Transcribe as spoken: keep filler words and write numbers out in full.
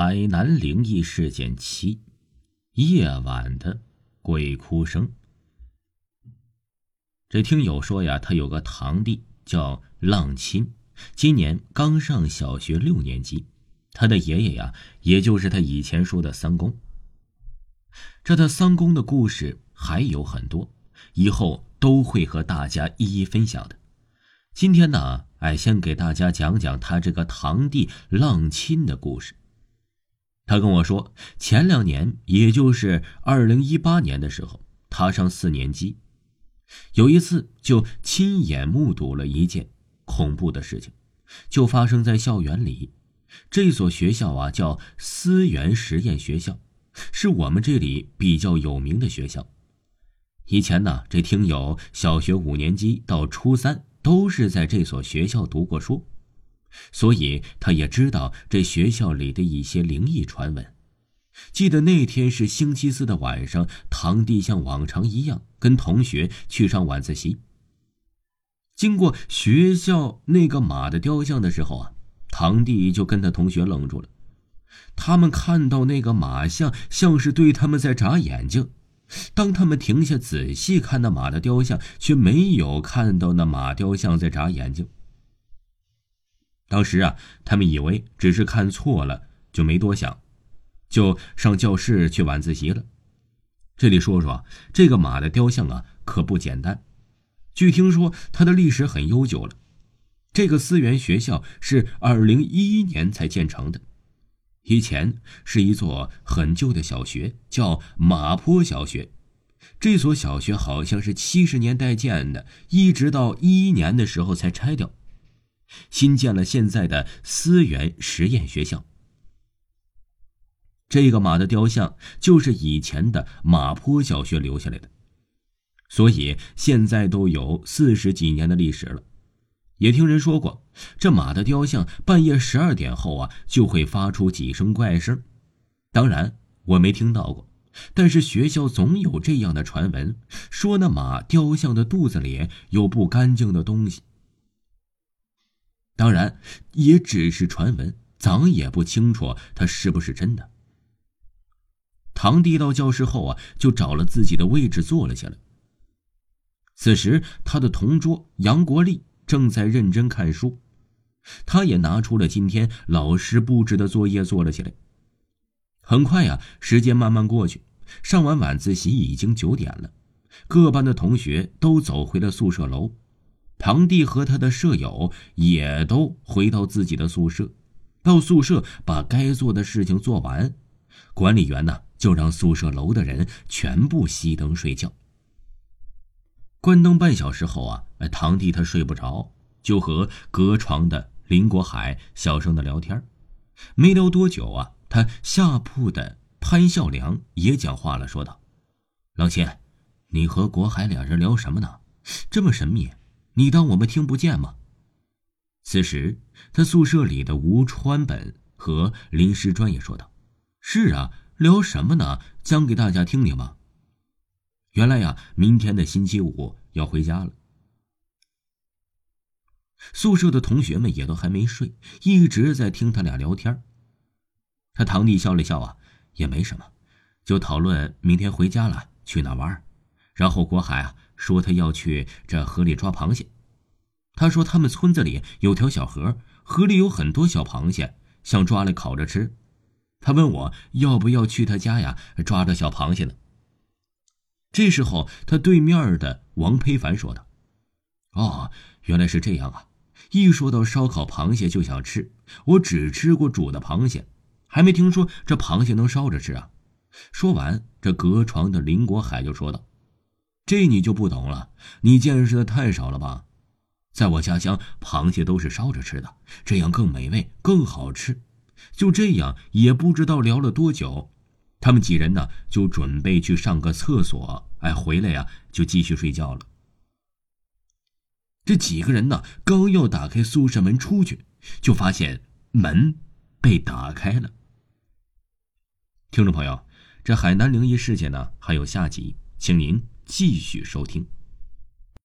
海南灵异事件七：夜晚的鬼哭声。这听友说呀，他有个堂弟叫浪亲，今年刚上小学六年级，他的爷爷呀，也就是他以前说的三公。这他三公的故事还有很多，以后都会和大家一一分享的。今天呢，哎，先给大家讲讲他这个堂弟浪亲的故事。他跟我说，前两年，也就是二零一八年的时候，他上四年级，有一次就亲眼目睹了一件恐怖的事情，就发生在校园里。这所学校啊，叫思源实验学校，是我们这里比较有名的学校。以前呢，这听友小学五年级到初三都是在这所学校读过书，所以他也知道这学校里的一些灵异传闻。记得那天是星期四的晚上，堂弟像往常一样跟同学去上晚自习。经过学校那个马的雕像的时候啊，堂弟就跟他同学愣住了。他们看到那个马像像是对他们在眨眼睛，当他们停下仔细看那马的雕像，却没有看到那马雕像在眨眼睛。当时啊，他们以为只是看错了，就没多想，就上教室去晚自习了。这里说说啊，这个马的雕像啊，可不简单。据听说，它的历史很悠久了。这个思源学校是二零一一年才建成的，以前是一座很旧的小学，叫马坡小学。这所小学好像是七十年代建的，一直到一一年的时候才拆掉，新建了现在的思源实验学校。这个马的雕像就是以前的马坡小学留下来的，所以现在都有四十几年的历史了。也听人说过，这马的雕像半夜十二点后啊，就会发出几声怪声。当然我没听到过，但是学校总有这样的传闻，说那马雕像的肚子里有不干净的东西。当然也只是传闻，咱也不清楚它是不是真的。堂弟到教室后啊，就找了自己的位置坐了下来。此时他的同桌杨国立正在认真看书，他也拿出了今天老师布置的作业做了起来。很快啊，时间慢慢过去，上完晚自习已经九点了，各班的同学都走回了宿舍楼，堂弟和他的舍友也都回到自己的宿舍，到宿舍把该做的事情做完。管理员呢，就让宿舍楼的人全部熄灯睡觉。关灯半小时后啊，堂弟他睡不着，就和隔床的林国海小声的聊天。没聊多久啊，他下铺的潘孝良也讲话了，说道：“郎亲，你和国海俩人聊什么呢？这么神秘，你当我们听不见吗？”此时他宿舍里的吴川本和林时专也说道：“是啊，聊什么呢？讲给大家听听吧。”原来呀、啊，明天的星期五要回家了。宿舍的同学们也都还没睡，一直在听他俩聊天。他堂弟笑了笑啊，也没什么，就讨论明天回家了去哪玩。然后国海啊说他要去这河里抓螃蟹。他说他们村子里有条小河，河里有很多小螃蟹，想抓来烤着吃。他问我要不要去他家呀抓着小螃蟹呢。这时候他对面的王佩凡说道：“哦，原来是这样啊，一说到烧烤螃蟹就想吃，我只吃过煮的螃蟹，还没听说这螃蟹能烧着吃啊。”说完，这隔床的林国海就说道：“这你就不懂了，你见识的太少了吧？在我家乡，螃蟹都是烧着吃的，这样更美味，更好吃。”就这样，也不知道聊了多久，他们几人呢就准备去上个厕所，哎，回来呀、啊、就继续睡觉了。这几个人呢刚要打开宿舍门出去，就发现门被打开了。听众朋友，这海南灵异事件呢还有下集，请您继续收听。